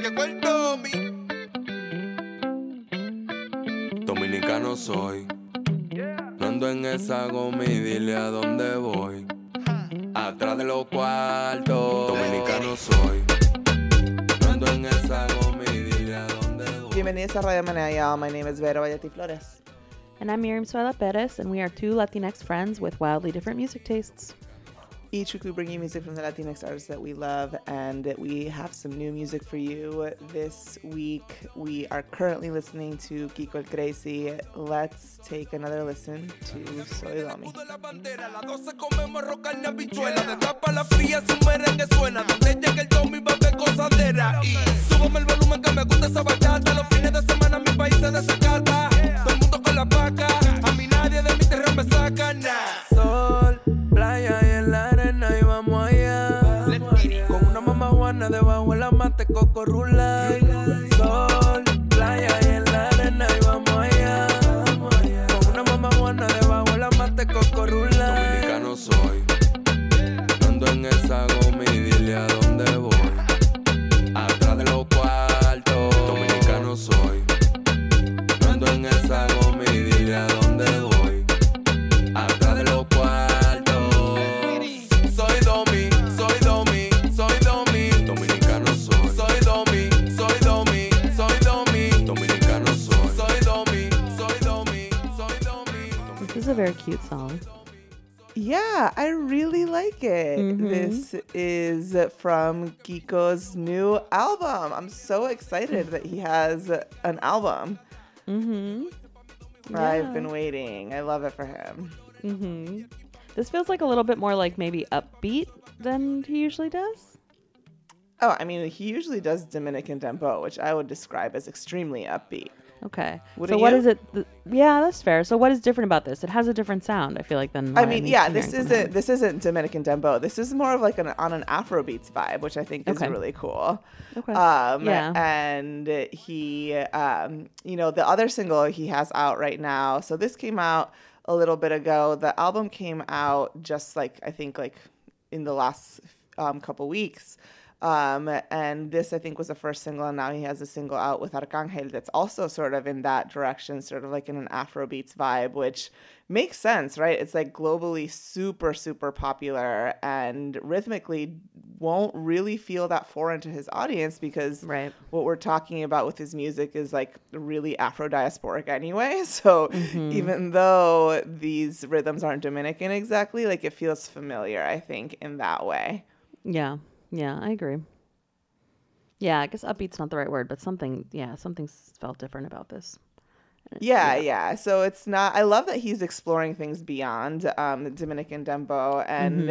llegó el Domi. Dominicano soy, no ando en esa goma y dile a dónde voy. Atrás de los cuartos. Dominicano soy, no ando en esa goma y dile a dónde voy. Bienvenidos a Raymania, y'all. My name is Vera Valleti Flores. And I'm Miriam Suela Perez, and we are two Latinx friends with wildly different music tastes. Each week we bring you music from the Latinx artists that we love, and we have some new music for you. This week we are currently listening to Kiko El Crazy. Let's take another listen to Soy Domi. Sol, playa y en la arena y vamos allá. Con una mamajuana debajo el amante coco rula. Sol, playa y en la arena y vamos allá. Con una mamajuana debajo el amante coco rula. Dominicano soy, no ando en esa goma y dile a dónde voy. Atrás de los cuartos. Dominicano soy, no ando en esa goma y dile a dónde voy. Atrás de los cuartos. Soy Domi, soy Domi, soy Domi. Dominicano soy. Soy Domi, soy Domi, soy Domi. Dominicano soy. Soy Domi, soy Domi, soy Domi. This is a very cute song. Yeah, I really like it. Mm-hmm. This is from Kiko's new album. I'm so excited that he has an album. Mm-hmm. Yeah. I've been waiting. I love it for him. Mm-hmm. This feels like a little bit more like maybe upbeat than he usually does. Oh, I mean, he usually does Dominican Dembow, which I would describe as extremely upbeat. Okay. Wouldn't so what you? Is it? Yeah, that's fair. So what is different about this? It has a different sound, I feel like, than I mean, yeah, this isn't Dominican Dembow. This is more of like on an Afrobeats vibe, which I think is really cool. Okay. Yeah. And he, you know, the other single he has out right now. So this came out a little bit ago. The album came out just like, I think, like in the last couple weeks. And this, I think, was the first single, and now he has a single out with Arcangel that's also sort of in that direction, sort of like in an Afrobeats vibe, which makes sense, right? It's like globally super, super popular and rhythmically won't really feel that foreign to his audience because what we're talking about with his music is like really Afro-diasporic anyway. So even though these rhythms aren't Dominican exactly, like it feels familiar, I think, in that way. Yeah. Yeah, I agree. Yeah, I guess upbeat's not the right word, but something felt different about this. Yeah. So it's not, I love that he's exploring things beyond Dominican Dembow. And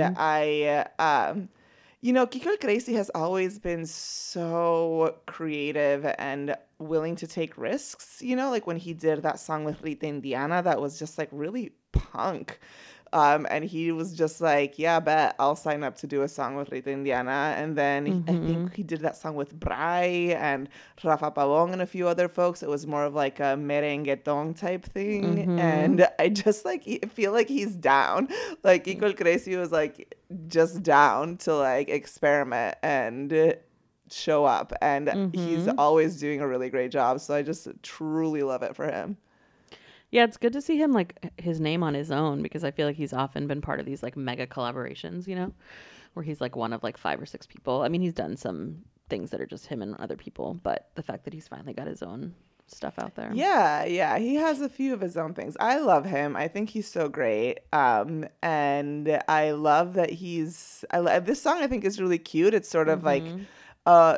you know, Kiko El Crazy has always been so creative and willing to take risks. You know, like when he did that song with Rita Indiana, that was just like really punk. And he was just like, yeah, bet I'll sign up to do a song with Rita Indiana. And then I think he did that song with Bri and Rafa Pavon and a few other folks. It was more of like a merenguetón type thing. Mm-hmm. And I just like feel like he's down. Like Kiko El Crazy was like just down to like experiment and show up. And he's always doing a really great job. So I just truly love it for him. Yeah, it's good to see him, like, his name on his own, because I feel like he's often been part of these, like, mega collaborations, you know, where he's, like, one of, like, 5 or 6 people. I mean, he's done some things that are just him and other people, but the fact that he's finally got his own stuff out there. Yeah. He has a few of his own things. I love him. I think he's so great. And I love that this song, I think, is really cute. It's sort of like...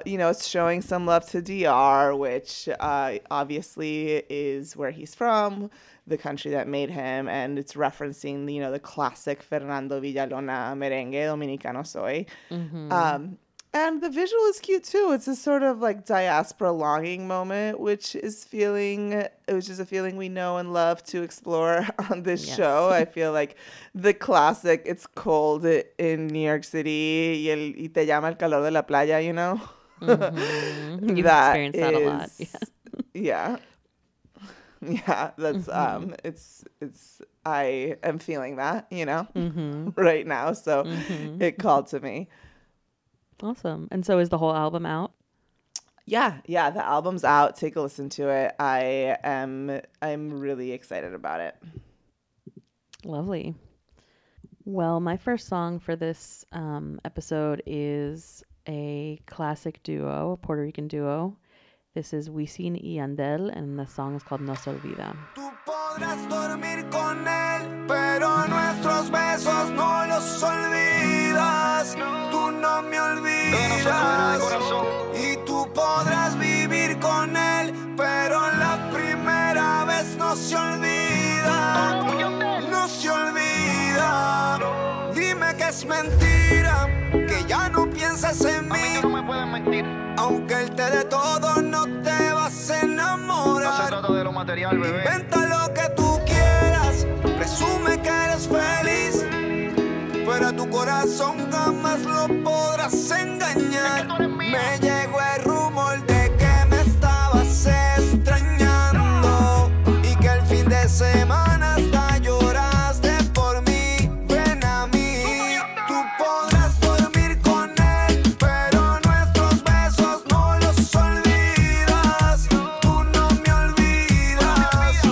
you know, it's showing some love to DR, which obviously is where he's from, the country that made him. And it's referencing, you know, the classic Fernando Villalona merengue, Dominicano soy. Mm-hmm. And the visual is cute, too. It's a sort of like diaspora longing moment, which is a feeling we know and love to explore on this show. I feel like the classic, it's cold in New York City, y te llama el calor de la playa, you know? Mm-hmm. You've experienced that a lot. Yeah. Yeah, that's it's I am feeling that, you know, right now. So it called to me. Awesome. And so is the whole album out? Yeah, the album's out. Take a listen to it. I'm really excited about it. Lovely. Well, my first song for this episode is a classic duo, a Puerto Rican duo. This is Wisin y Yandel, and the song is called Nos Olvida. Tú podrás dormir con él, pero nuestros besos no los olvidas. Tú no me olvidas. Y tú podrás vivir con él, pero la primera vez no se olvida. No se olvida. Dime que es mentira, que ya no piensas en mí. A mí no me pueden mentir. Aunque él te dé todo, no te vas a enamorar. No se trata de lo material, bebé. Inventa lo que tú quieras, presume que eres feliz, pero a tu corazón jamás lo podrás engañar. Es que tú eres mía. Me llegó el rumor de que me estabas extrañando y que el fin de semana hasta lloraste por mí. Ven a mí. Tú podrás dormir con él, pero nuestros besos no los olvidas. Tú no me olvidas.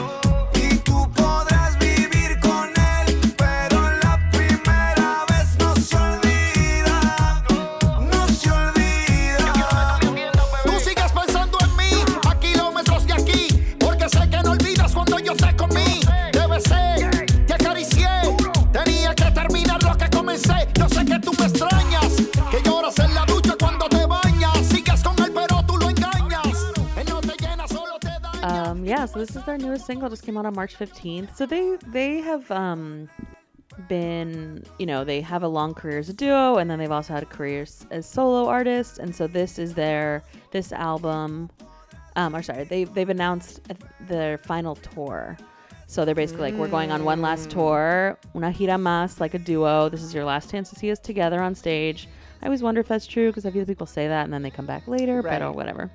Y tú podrás vivir con él, pero la primera vez no se olvida. No se olvida. Tú sigues pensando en mí a kilómetros de aquí, porque sé que no olvidas cuando yo te comí. Te besé, te acaricié, tenía que terminar lo que comencé. Yo sé que tú me extrañas, que lloras en la ducha cuando te bañas. Sigues con él, pero tú lo engañas. Él no te llena, solo te daña. Yeah, so this is their newest single. Just came out on March 15th. So they have been, you know, they have a long career as a duo, and then they've also had careers as solo artists. And so this is this album. They've announced their final tour. So they're basically like, we're going on one last tour, una gira más, like a duo. This is your last chance to see us together on stage. I always wonder if that's true, because I've heard people say that and then they come back later, right. But oh, whatever.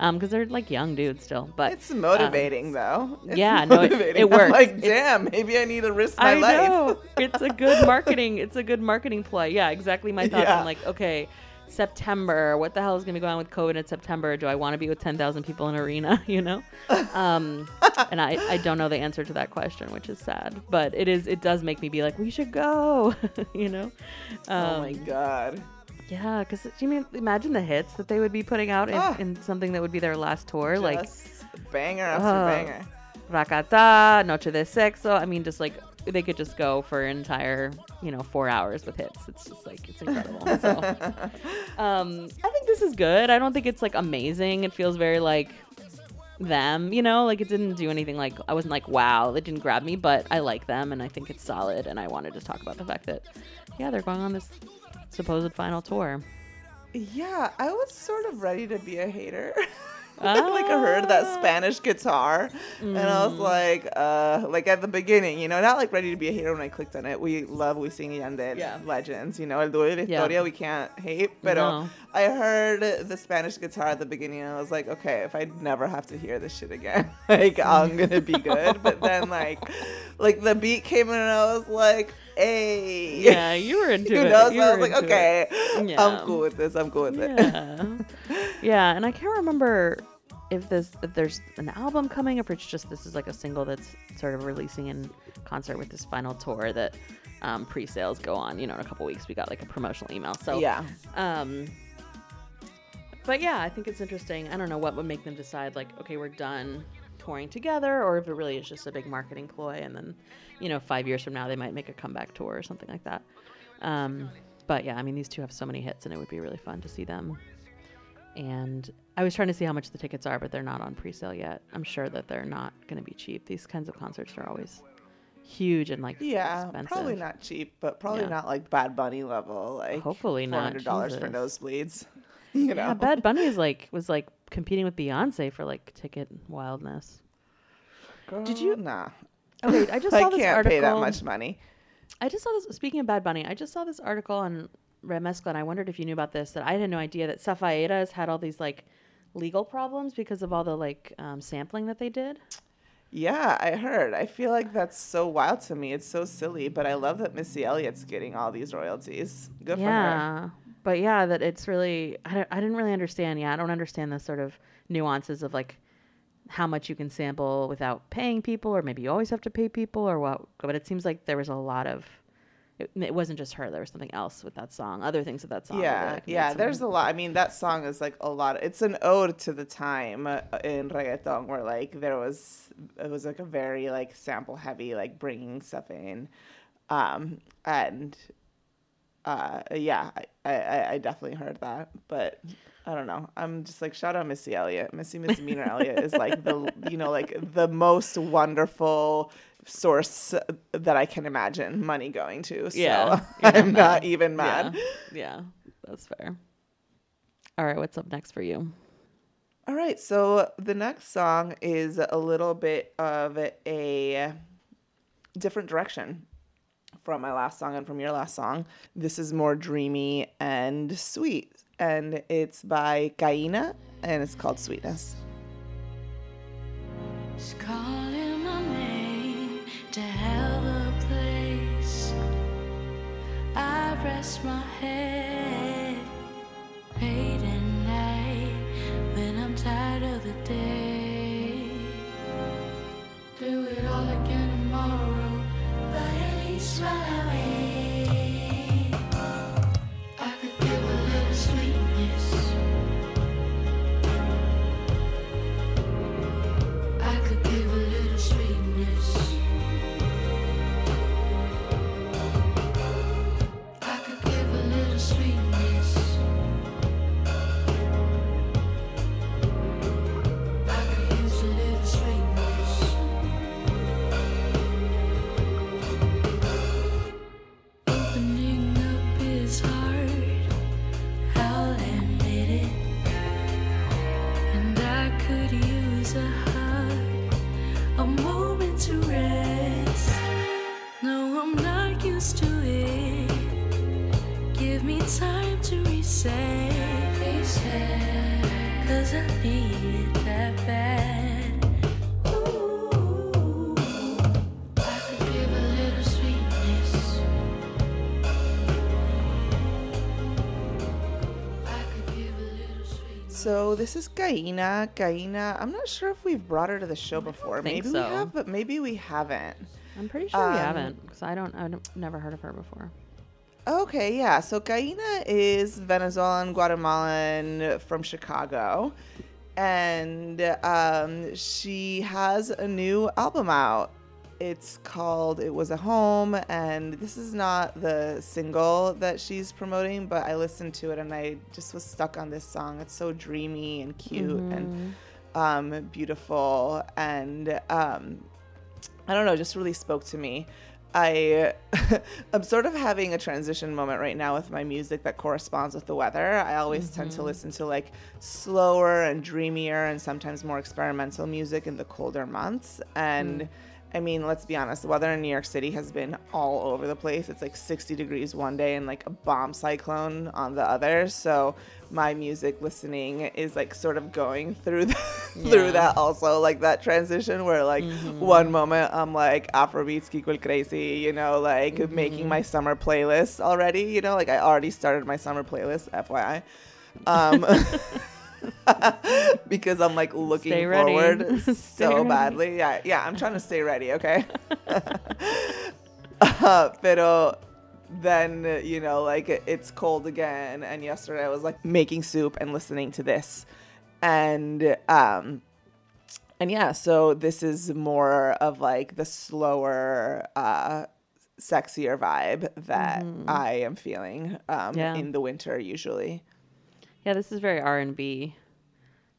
Because they're like young dudes still. But it's motivating, though. It's motivating. No, it works. I'm like, damn, maybe I need to risk my life. I know. It's a good marketing. It's a good marketing play. Yeah, exactly my thoughts. Yeah. I'm like, okay, September. What the hell is going to be going on with COVID in September? Do I want to be with 10,000 people in an arena? You know, and I don't know the answer to that question, which is sad. But it does make me be like, we should go. You know. Oh my god. Yeah, because you mean imagine the hits that they would be putting out in something that would be their last tour, just like banger after banger. Rakata, Noche de Sexo. I mean, just like. They could just go for an entire, 4 hours with hits. It's just like, it's incredible. So, I think this is good. I don't think it's like amazing. It feels very like them, like it didn't do anything. Like I wasn't like, wow, it didn't grab me, but I like them and I think it's solid. And I wanted to talk about the fact that, they're going on this supposed final tour. Yeah. I was sort of ready to be a hater. Like I heard that Spanish guitar and I was like at the beginning, not like ready to be a hater when I clicked on it. We love Wisin y Yandel, legends, El Duelo de Historia, we can't hate, but no. I heard the Spanish guitar at the beginning and I was like, okay, if I never have to hear this shit again, like I'm going to be good. But then like the beat came in and I was like, hey. Yeah, you were into it. So I was like, okay, yeah. I'm cool with this. Yeah. Yeah, and I can't remember if there's an album coming up, or it's just this is like a single that's sort of releasing in concert with this final tour that pre-sales go on. In a couple weeks we got like a promotional email. So yeah. But yeah, I think it's interesting. I don't know what would make them decide like, okay, we're done touring together, or if it really is just a big marketing ploy, and then 5 years from now they might make a comeback tour or something like that. But yeah, I mean, these two have so many hits and it would be really fun to see them. And I was trying to see how much the tickets are, but they're not on pre-sale yet. I'm sure that they're not going to be cheap. These kinds of concerts are always huge and expensive. Probably not cheap, but probably not like Bad Bunny level, like hopefully not $400 for nosebleeds. Yeah, Bad Bunny is was competing with Beyonce for ticket wildness. Girl, did you? Nah. Okay, I just saw this article. I can't pay that much money. Speaking of Bad Bunny, I just saw this article on Remezcla, and I wondered if you knew about this, that I had no idea that Safaera has had all these legal problems because of all the sampling that they did. Yeah, I heard. I feel like that's so wild to me. It's so silly, but I love that Missy Elliott's getting all these royalties. Good for her. But yeah, that it's really, I didn't really understand. Yeah, I don't understand the sort of nuances of like how much you can sample without paying people, or maybe you always have to pay people or what. But it seems like there was a lot of, it wasn't just her. There was something else with that song, other things with that song. Yeah, like, yeah, there's a lot. I mean, that song is like a lot. It's an ode to the time in reggaeton where like it was like a very like sample heavy, like bringing stuff in. Yeah, I definitely heard that, but I don't know. I'm just like, shout out Missy Elliott. Missy Misdemeanor Elliott is like the, you know, like the most wonderful source that I can imagine money going to. So yeah, I'm not even mad. Yeah, that's fair. All right, what's up next for you? All right, so the next song is a little bit of a different direction from my last song and from your last song. This is more dreamy and sweet, and it's by Kaina, and it's called Sweetness. She's calling my name to have a place. I rest my head late at night when I'm tired of the day. Do it all again tomorrow, but at least while I wait. So this is Kaina. Kaina, I'm not sure if we've brought her to the show before. Maybe so. We have, but maybe we haven't. I'm pretty sure we haven't, because I've never heard of her before. Okay, yeah. So Kaina is Venezuelan, Guatemalan, from Chicago, and she has a new album out. It's called It Was a Home, and this is not the single that she's promoting, but I listened to it and I just was stuck on this song. It's so dreamy and cute and beautiful, and I don't know, just really spoke to me. I'm sort of having a transition moment right now with my music that corresponds with the weather. I always tend to listen to like slower and dreamier and sometimes more experimental music in the colder months, and I mean, let's be honest, the weather in New York City has been all over the place. It's like 60 degrees one day and like a bomb cyclone on the other. So my music listening is like sort of going through through that also, like that transition where like one moment I'm like Afrobeats, Kiko El Crazy, you know, like making my summer playlist already, you know, like I already started my summer playlist, FYI. Because I'm like looking forward so badly. Yeah, I'm trying to stay ready, okay? Pero then, you know, like it's cold again, and yesterday I was like making soup and listening to this. And yeah, so this is more of like the slower, sexier vibe that I am feeling in the winter usually. Yeah, this is very R&B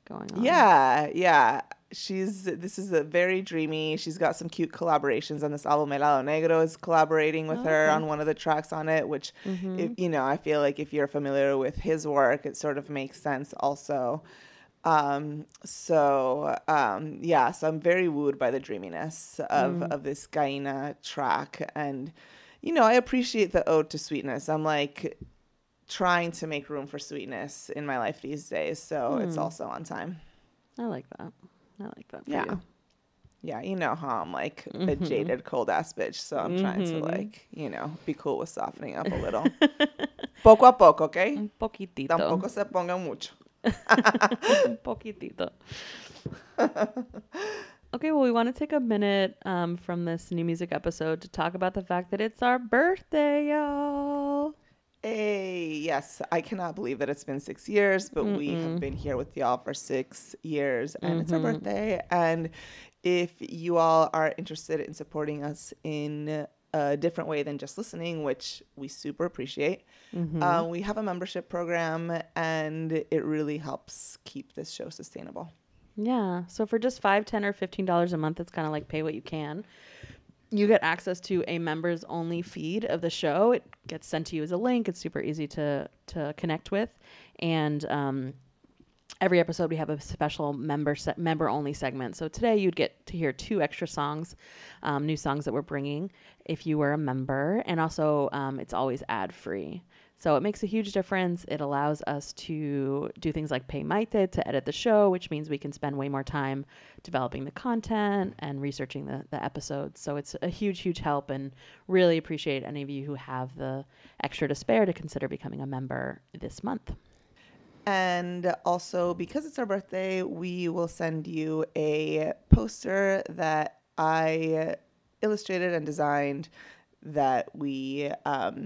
going on. Yeah. This is a very dreamy. She's got some cute collaborations on this album. El Alma Negro is collaborating with her on one of the tracks on it, which, if, you know, I feel like if you're familiar with his work, it sort of makes sense also. So I'm very wooed by the dreaminess of this Kaina track. And, you know, I appreciate the ode to sweetness. I'm like trying to make room for sweetness in my life these days, so it's also on time. I like that for you. Yeah, you know how I'm like a jaded, cold ass bitch. So I'm trying to like, you know, be cool with softening up a little. Poco a poco, okay? Un poquitito. Tampoco se ponga mucho. Un poquitito. Okay, well, we want to take a minute from this new music episode to talk about the fact that it's our birthday, y'all. Hey, yes, I cannot believe that it's been 6 years, but we have been here with y'all for 6 years, and it's our birthday. And if you all are interested in supporting us in a different way than just listening, which we super appreciate, we have a membership program, and it really helps keep this show sustainable. Yeah. So for just $5, $10, or $15 a month, it's kind of like pay what you can. You get access to a members only feed of the show. It gets sent to you as a link. It's super easy to connect with. And every episode we have a special member only segment. So today you'd get to hear 2 extra songs, new songs that we're bringing if you were a member. And also it's always ad free. So it makes a huge difference. It allows us to do things like pay Maite to edit the show, which means we can spend way more time developing the content and researching the episodes. So it's a huge, huge help, and really appreciate any of you who have the extra to spare to consider becoming a member this month. And also, because it's our birthday, we will send you a poster that I illustrated and designed that we have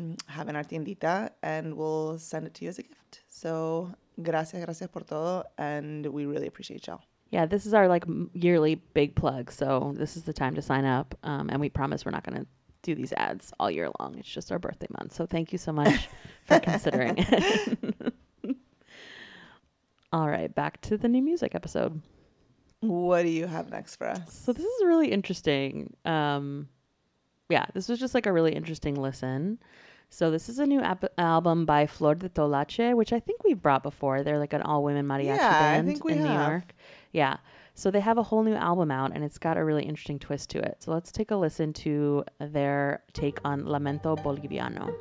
in our tiendita, and we'll send it to you as a gift. So, gracias por todo, and we really appreciate y'all. Yeah, this is our like yearly big plug, so this is the time to sign up, and we promise we're not going to do these ads all year long. It's just our birthday month, so thank you so much for considering it. All right, back to the new music episode. What do you have next for us? So this is really interesting. Yeah, this was just like a really interesting listen. So this is a new album by Flor de Tolache, which I think we've brought before. They're like an all-women mariachi band in New York. Yeah. So they have a whole new album out, and it's got a really interesting twist to it. So let's take a listen to their take on Lamento Boliviano.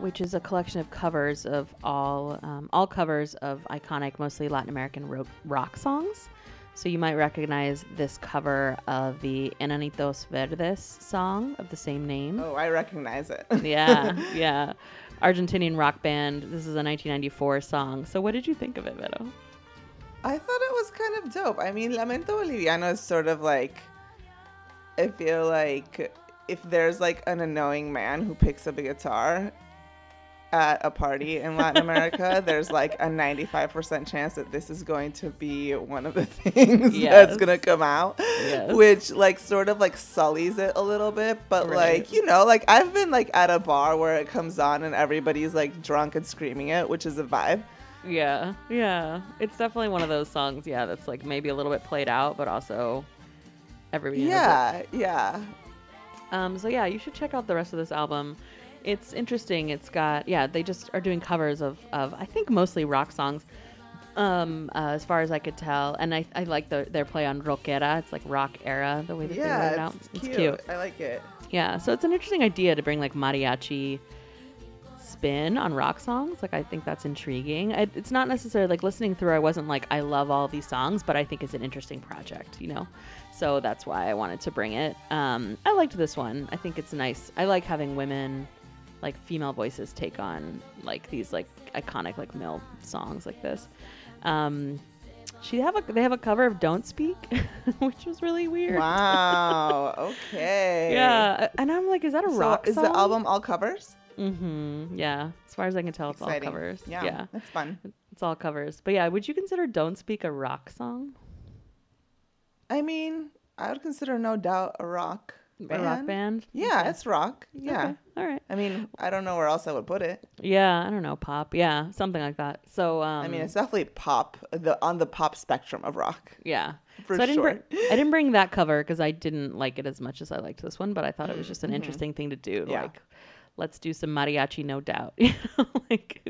Which is a collection of covers of all covers of iconic, mostly Latin American rock songs. So you might recognize this cover of the Enanitos Verdes song of the same name. Oh, I recognize it. Yeah. Argentinian rock band. This is a 1994 song. So what did you think of it, Vero? I thought it was kind of dope. I mean, Lamento Boliviano is sort of like, I feel like if there's like an annoying man who picks up a guitar at a party in Latin America, there's like a 95% chance that this is going to be one of the things that's going to come out, which like sort of like sullies it a little bit. But like, you know, like I've been like at a bar where it comes on and everybody's like drunk and screaming it, which is a vibe. Yeah. It's definitely one of those songs. Yeah. That's like maybe a little bit played out, but also everybody. Yeah. So yeah, you should check out the rest of this album. It's interesting. It's got, they just are doing covers of I think mostly rock songs. As far as I could tell. And I like their play on rockera. It's like rock era, the way that they wrote it out. It's cute. I like it. Yeah, so it's an interesting idea to bring like mariachi spin on rock songs. Like, I think that's intriguing. It's not necessarily like listening through. I wasn't like, I love all these songs, but I think it's an interesting project, you know? So that's why I wanted to bring it. I liked this one. I think it's nice. I like having women, like female voices, take on like these like iconic like male songs like this. They have a cover of "Don't Speak," which was really weird. Wow. Okay. Yeah. And I'm like, is that a rock song? Is the album all covers? Mm-hmm. Yeah. As far as I can tell, it's all covers. Yeah. That's fun. It's all covers. But yeah, would you consider "Don't Speak" a rock song? I mean, I would consider No Doubt a rock band. A rock band? Yeah, okay. It's rock. Yeah. Okay. All right. I mean, I don't know where else I would put it. Yeah, I don't know. Pop. Yeah, something like that. So, I mean, it's definitely pop, on the pop spectrum of rock. Yeah. For sure. I didn't bring that cover because I didn't like it as much as I liked this one, but I thought it was just an interesting thing to do. Yeah. Like, let's do some mariachi, No Doubt. You know, like,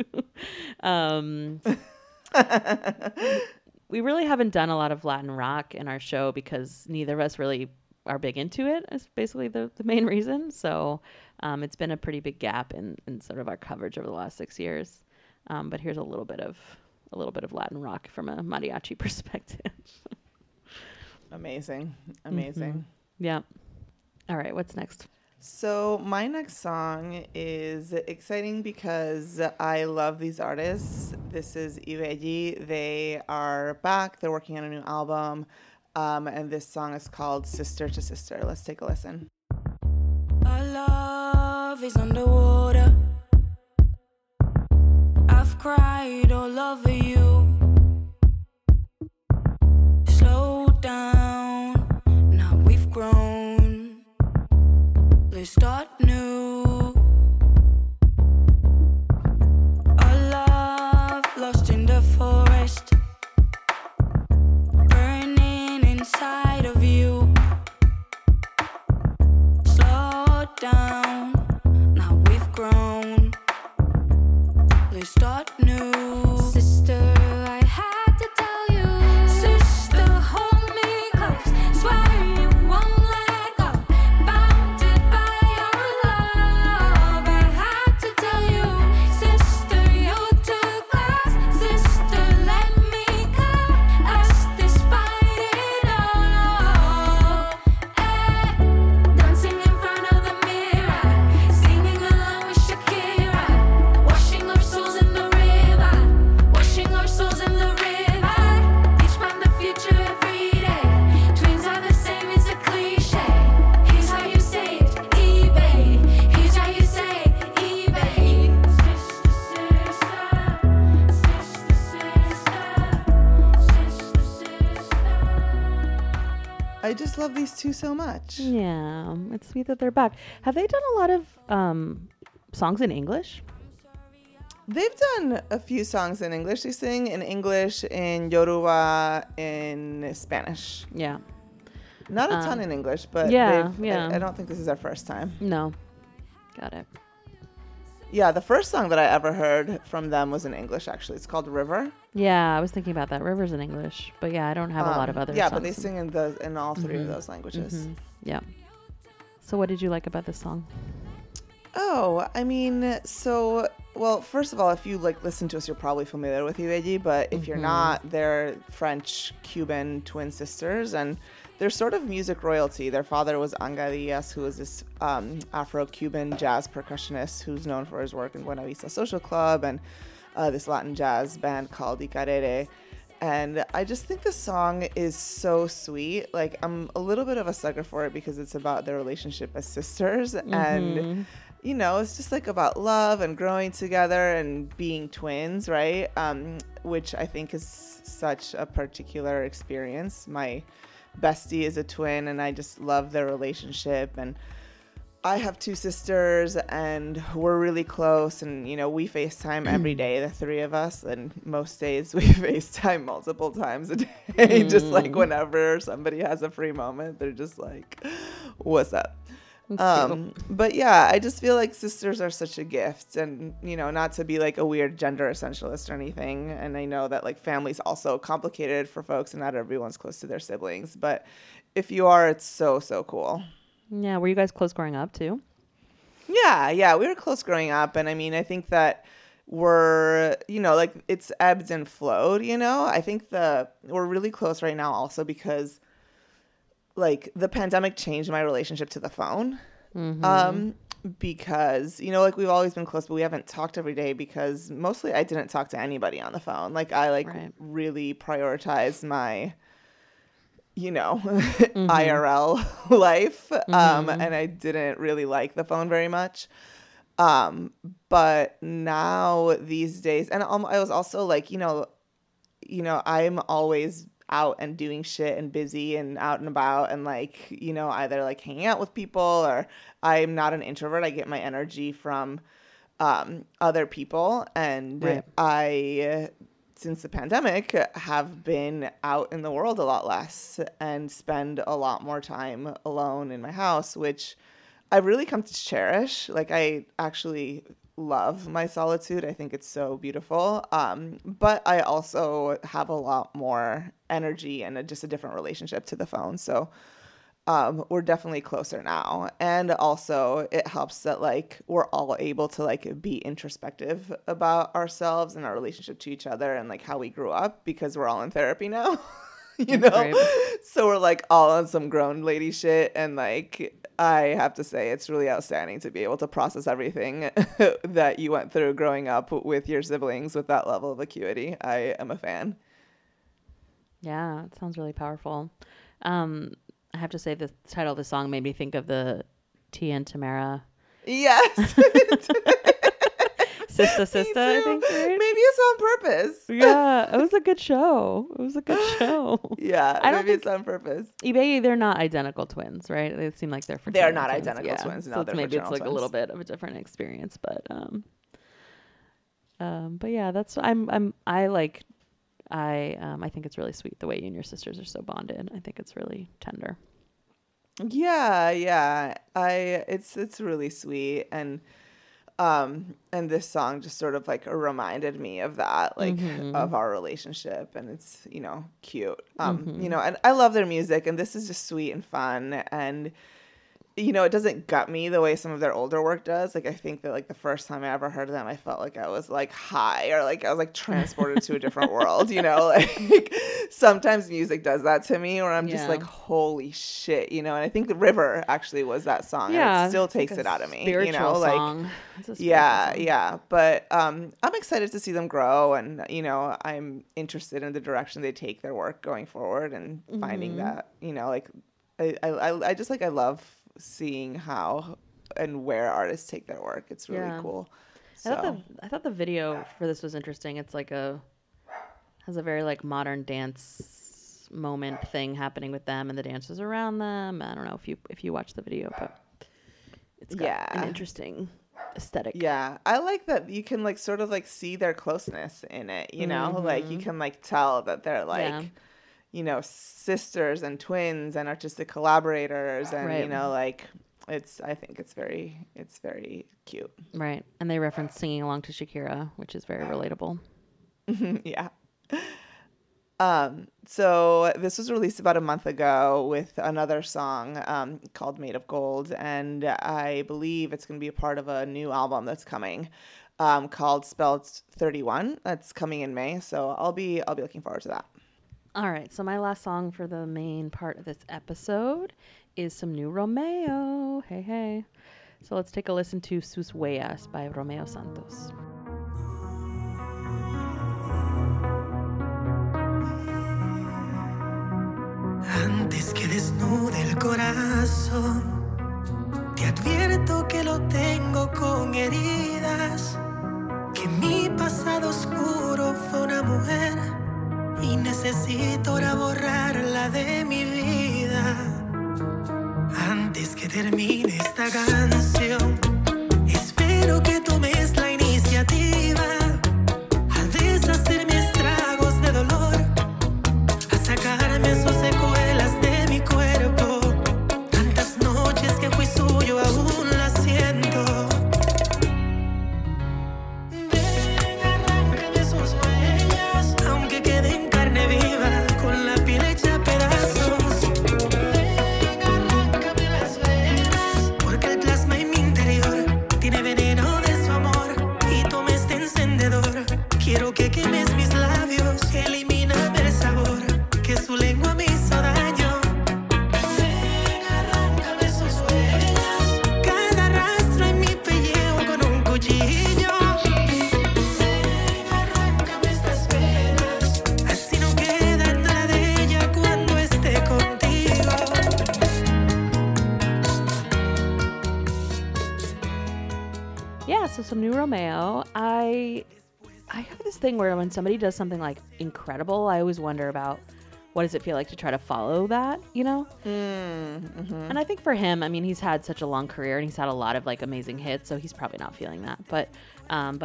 we really haven't done a lot of Latin rock in our show because neither of us really are big into it. Is basically the main reason. So it's been a pretty big gap in sort of our coverage over the last 6 years. But here's a little bit of Latin rock from a mariachi perspective. Amazing. Mm-hmm. Yeah. All right. What's next? So my next song is exciting because I love these artists. This is Ibeyi. They are back. They're working on a new album. And this song is called "Sister to Sister." Let's take a listen. Our love is underwater. I've cried all over you. Slow down. Now we've grown. Let's start new. Our love lost in the forest, burning inside of you. Slow down, now we've grown. Let's start new. Sister, I had to tell you. Sister, hold me close. Swear you won't let go. I just love these two so much. Yeah, it's sweet that they're back. Have they done a lot of songs in English? They've done a few songs in English. They sing in English, in Yoruba, in Spanish. Yeah. Not a ton in English, but I don't think this is their first time. No. Got it. Yeah, the first song that I ever heard from them was in English, actually. It's called "River." Yeah, I was thinking about that. "River's" in English. But yeah, I don't have a lot of other songs. Yeah, but they sing in all three of those languages. Mm-hmm. Yeah. So what did you like about this song? Oh, I mean, well, first of all, if you like listen to us, you're probably familiar with Ibeyi. But if you're not, they're French-Cuban twin sisters. And they're sort of music royalty. Their father was Anga Diaz, who was this Afro-Cuban jazz percussionist who's known for his work in Buena Vista Social Club and this Latin jazz band called Icarere. And I just think the song is so sweet. Like, I'm a little bit of a sucker for it because it's about their relationship as sisters. Mm-hmm. And, you know, it's just like about love and growing together and being twins, right? Which I think is such a particular experience. My bestie is a twin, and I just love their relationship. And I have two sisters, and we're really close, and, you know, we FaceTime every day, the three of us, and most days we FaceTime multiple times a day, just, like, whenever somebody has a free moment, they're just like, what's up? But yeah, I just feel like sisters are such a gift, and, you know, not to be like a weird gender essentialist or anything. And I know that like family's also complicated for folks and not everyone's close to their siblings, but if you are, it's so, so cool. Yeah. Were you guys close growing up too? Yeah. Yeah. We were close growing up. And I mean, I think that we're, you know, like it's ebbed and flowed, you know, I think we're really close right now also because like the pandemic changed my relationship to the phone. Mm-hmm. Because, you know, like we've always been close, but we haven't talked every day because mostly I didn't talk to anybody on the phone. Like I really prioritized my, you know, mm-hmm. IRL life. Mm-hmm. And I didn't really like the phone very much. But now these days, and I was also like, you know, I'm always out and doing shit and busy and out and about and like, you know, either like hanging out with people or I'm not an introvert. I get my energy from other people. And right. I, since the pandemic, have been out in the world a lot less and spend a lot more time alone in my house, which I've really come to cherish. Like I actually love my solitude. I think it's so beautiful. But I also have a lot more energy and just a different relationship to the phone. So we're definitely closer now. And also it helps that like we're all able to like be introspective about ourselves and our relationship to each other and like how we grew up because we're all in therapy now, you know? Right. So we're like all on some grown lady shit. And like, I have to say, it's really outstanding to be able to process everything that you went through growing up with your siblings with that level of acuity. I am a fan. Yeah, it sounds really powerful. I have to say, the title of the song made me think of the Tia and Tamara. Yes. Sister, I think. Right? Maybe it's on purpose. Yeah, it was a good show. Yeah, it's on purpose. Ibeyi, they're not identical twins, right? They seem like they're fraternal. They're not identical twins. No, so they're maybe it's like twins. A little bit of a different experience, but yeah, that's I think it's really sweet the way you and your sisters are so bonded. I think it's really tender. Yeah, yeah. It's really sweet and this song just sort of like reminded me of that, like mm-hmm. of our relationship, and it's, you know, cute. Mm-hmm. You know, and I love their music, and this is just sweet and fun, and you know, it doesn't gut me the way some of their older work does. Like I think that like the first time I ever heard them, I felt like I was like high or like I was like transported to a different world, you know, like sometimes music does that to me where I'm just like, holy shit, you know, and I think The River actually was that song. Yeah, and it still takes it out of me, you know, like, yeah, song. Yeah. But I'm excited to see them grow, and, you know, I'm interested in the direction they take their work going forward and mm-hmm. finding that, you know, like I just like, I love seeing how and where artists take their work. It's really cool. So. I thought the video for this was interesting. It's like has a very like modern dance moment thing happening with them and the dancers around them. I don't know if you watch the video, but it's got an interesting aesthetic. Yeah. I like that you can like sort of like see their closeness in it, you know, mm-hmm. like you can like tell that they're like, you know, sisters and twins and artistic collaborators, and you know, like I think it's very cute. Right. And they reference singing along to Shakira, which is very relatable. Yeah. So this was released about a month ago with another song called Made of Gold, and I believe it's going to be a part of a new album that's coming called Spelled 31 that's coming in May, so I'll be looking forward to that. All right, so my last song for the main part of this episode is some new Romeo. Hey, hey. So let's take a listen to Sus Huellas by Romeo Santos. Antes que desnude el corazón, te advierto que lo tengo con heridas, que mi pasado oscuro fue una mujer. Y necesito ahora borrarla de mi vida. Antes que termine esta canción, espero que tomes la iniciativa a deshacer mis estragos de dolor, a sacarme sus secuelas de mi cuerpo. Tantas noches que fui suyo. some new Romeo. I have this thing where when somebody does something like incredible, I always wonder about what does it feel like to try to follow that, you know? Mm-hmm. And I think for him, I mean, he's had such a long career and he's had a lot of like amazing hits, so he's probably not feeling that. But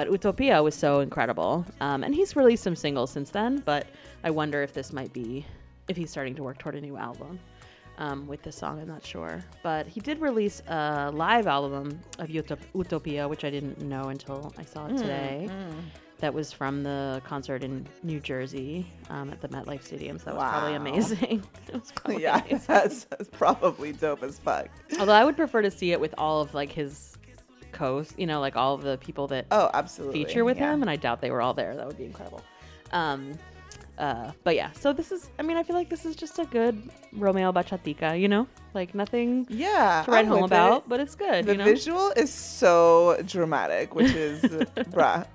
Utopia was so incredible. And he's released some singles since then, but I wonder if this might be, if he's starting to work toward a new album with this song, I'm not sure. But he did release a live album of Utopia, which I didn't know until I saw it today. Mm-hmm. That was from the concert in New Jersey at the MetLife Stadium. So that was probably amazing. Amazing. That's probably dope as fuck. Although I would prefer to see it with all of like his co-hosts, you know, like all of the people that feature with him. And I doubt they were all there. That would be incredible. But yeah, so this is, I mean, I feel like this is just a good Romeo Bachatica, you know? Like nothing to write home about, but it's good. The visual is so dramatic, which is, bruh.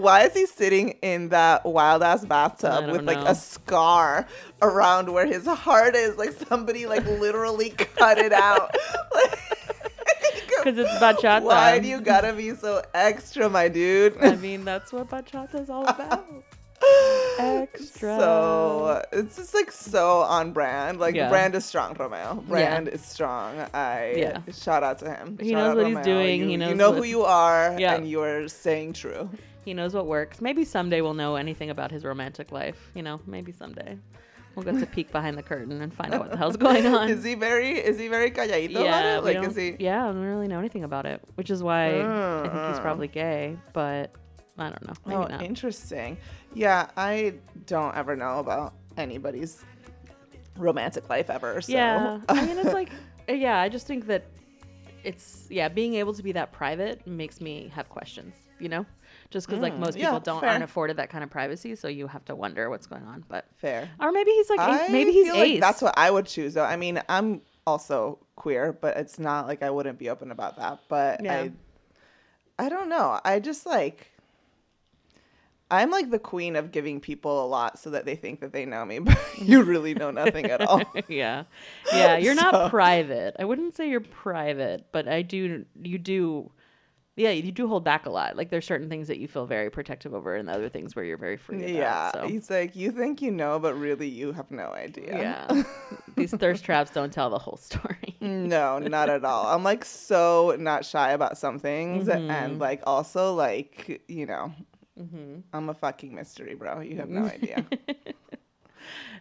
Why is he sitting in that wild-ass bathtub with like a scar around where his heart is? Like somebody like literally cut it out. Because it's bachata. Why do you gotta be so extra, my dude? I mean, that's what bachata is all about. Extra. So it's just like so on brand. Like brand is strong, Romeo. Brand is strong. Shout out to him. He knows what he's doing. You know who you are, and you're saying true. He knows what works. Maybe someday we'll know anything about his romantic life. You know, maybe someday we'll get to peek behind the curtain and find out what the hell's going on. Is he very calladito about it? Like, is he? Yeah, I don't really know anything about it, which is why I think he's probably gay, but. I don't know. Maybe not. Interesting. Yeah, I don't ever know about anybody's romantic life ever. So. Yeah, I mean, it's like, I just think that it's, being able to be that private makes me have questions, you know? Just because, like, most people aren't afforded that kind of privacy, so you have to wonder what's going on. But fair. Or maybe he's like, maybe he's ace. Like that's what I would choose, though. I mean, I'm also queer, but it's not like I wouldn't be open about that. But I don't know. I just like. I'm like the queen of giving people a lot so that they think that they know me, but you really know nothing at all. Yeah, you're not private. I wouldn't say you're private, but you do hold back a lot. Like there's certain things that you feel very protective over and other things where you're very free about. Yeah, so. He's like, you think you know, but really you have no idea. Yeah, these thirst traps don't tell the whole story. No, not at all. I'm like so not shy about some things and like also like, you know. Mm-hmm. I'm a fucking mystery, bro. You have no idea.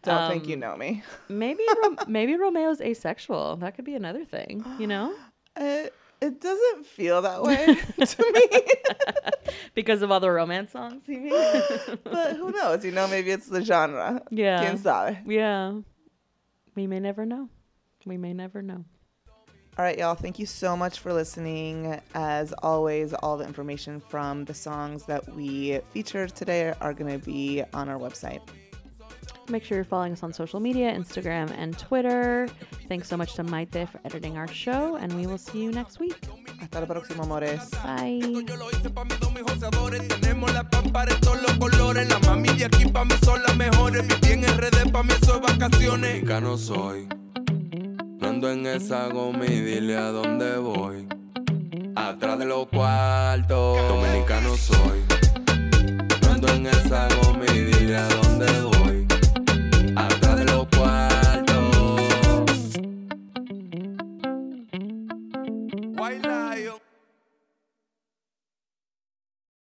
Don't think you know me. Maybe Romeo's asexual. That could be another thing, you know? It doesn't feel that way to me. Because of all the romance songs, you mean? But who knows? You know, maybe it's the genre. Yeah. ¿Quién sabe? Yeah. We may never know. We may never know. All right, y'all. Thank you so much for listening. As always, all the information from the songs that we featured today are going to be on our website. Make sure you're following us on social media, Instagram and Twitter. Thanks so much to Maite for editing our show, and we will see you next week. Hasta la próxima, amores. Bye. Ando en esa goma y dile a dónde voy. Atrás de los cuartos, dominicano soy. Ando en esa goma y dile a dónde voy. Atrás de los cuartos. White Lion.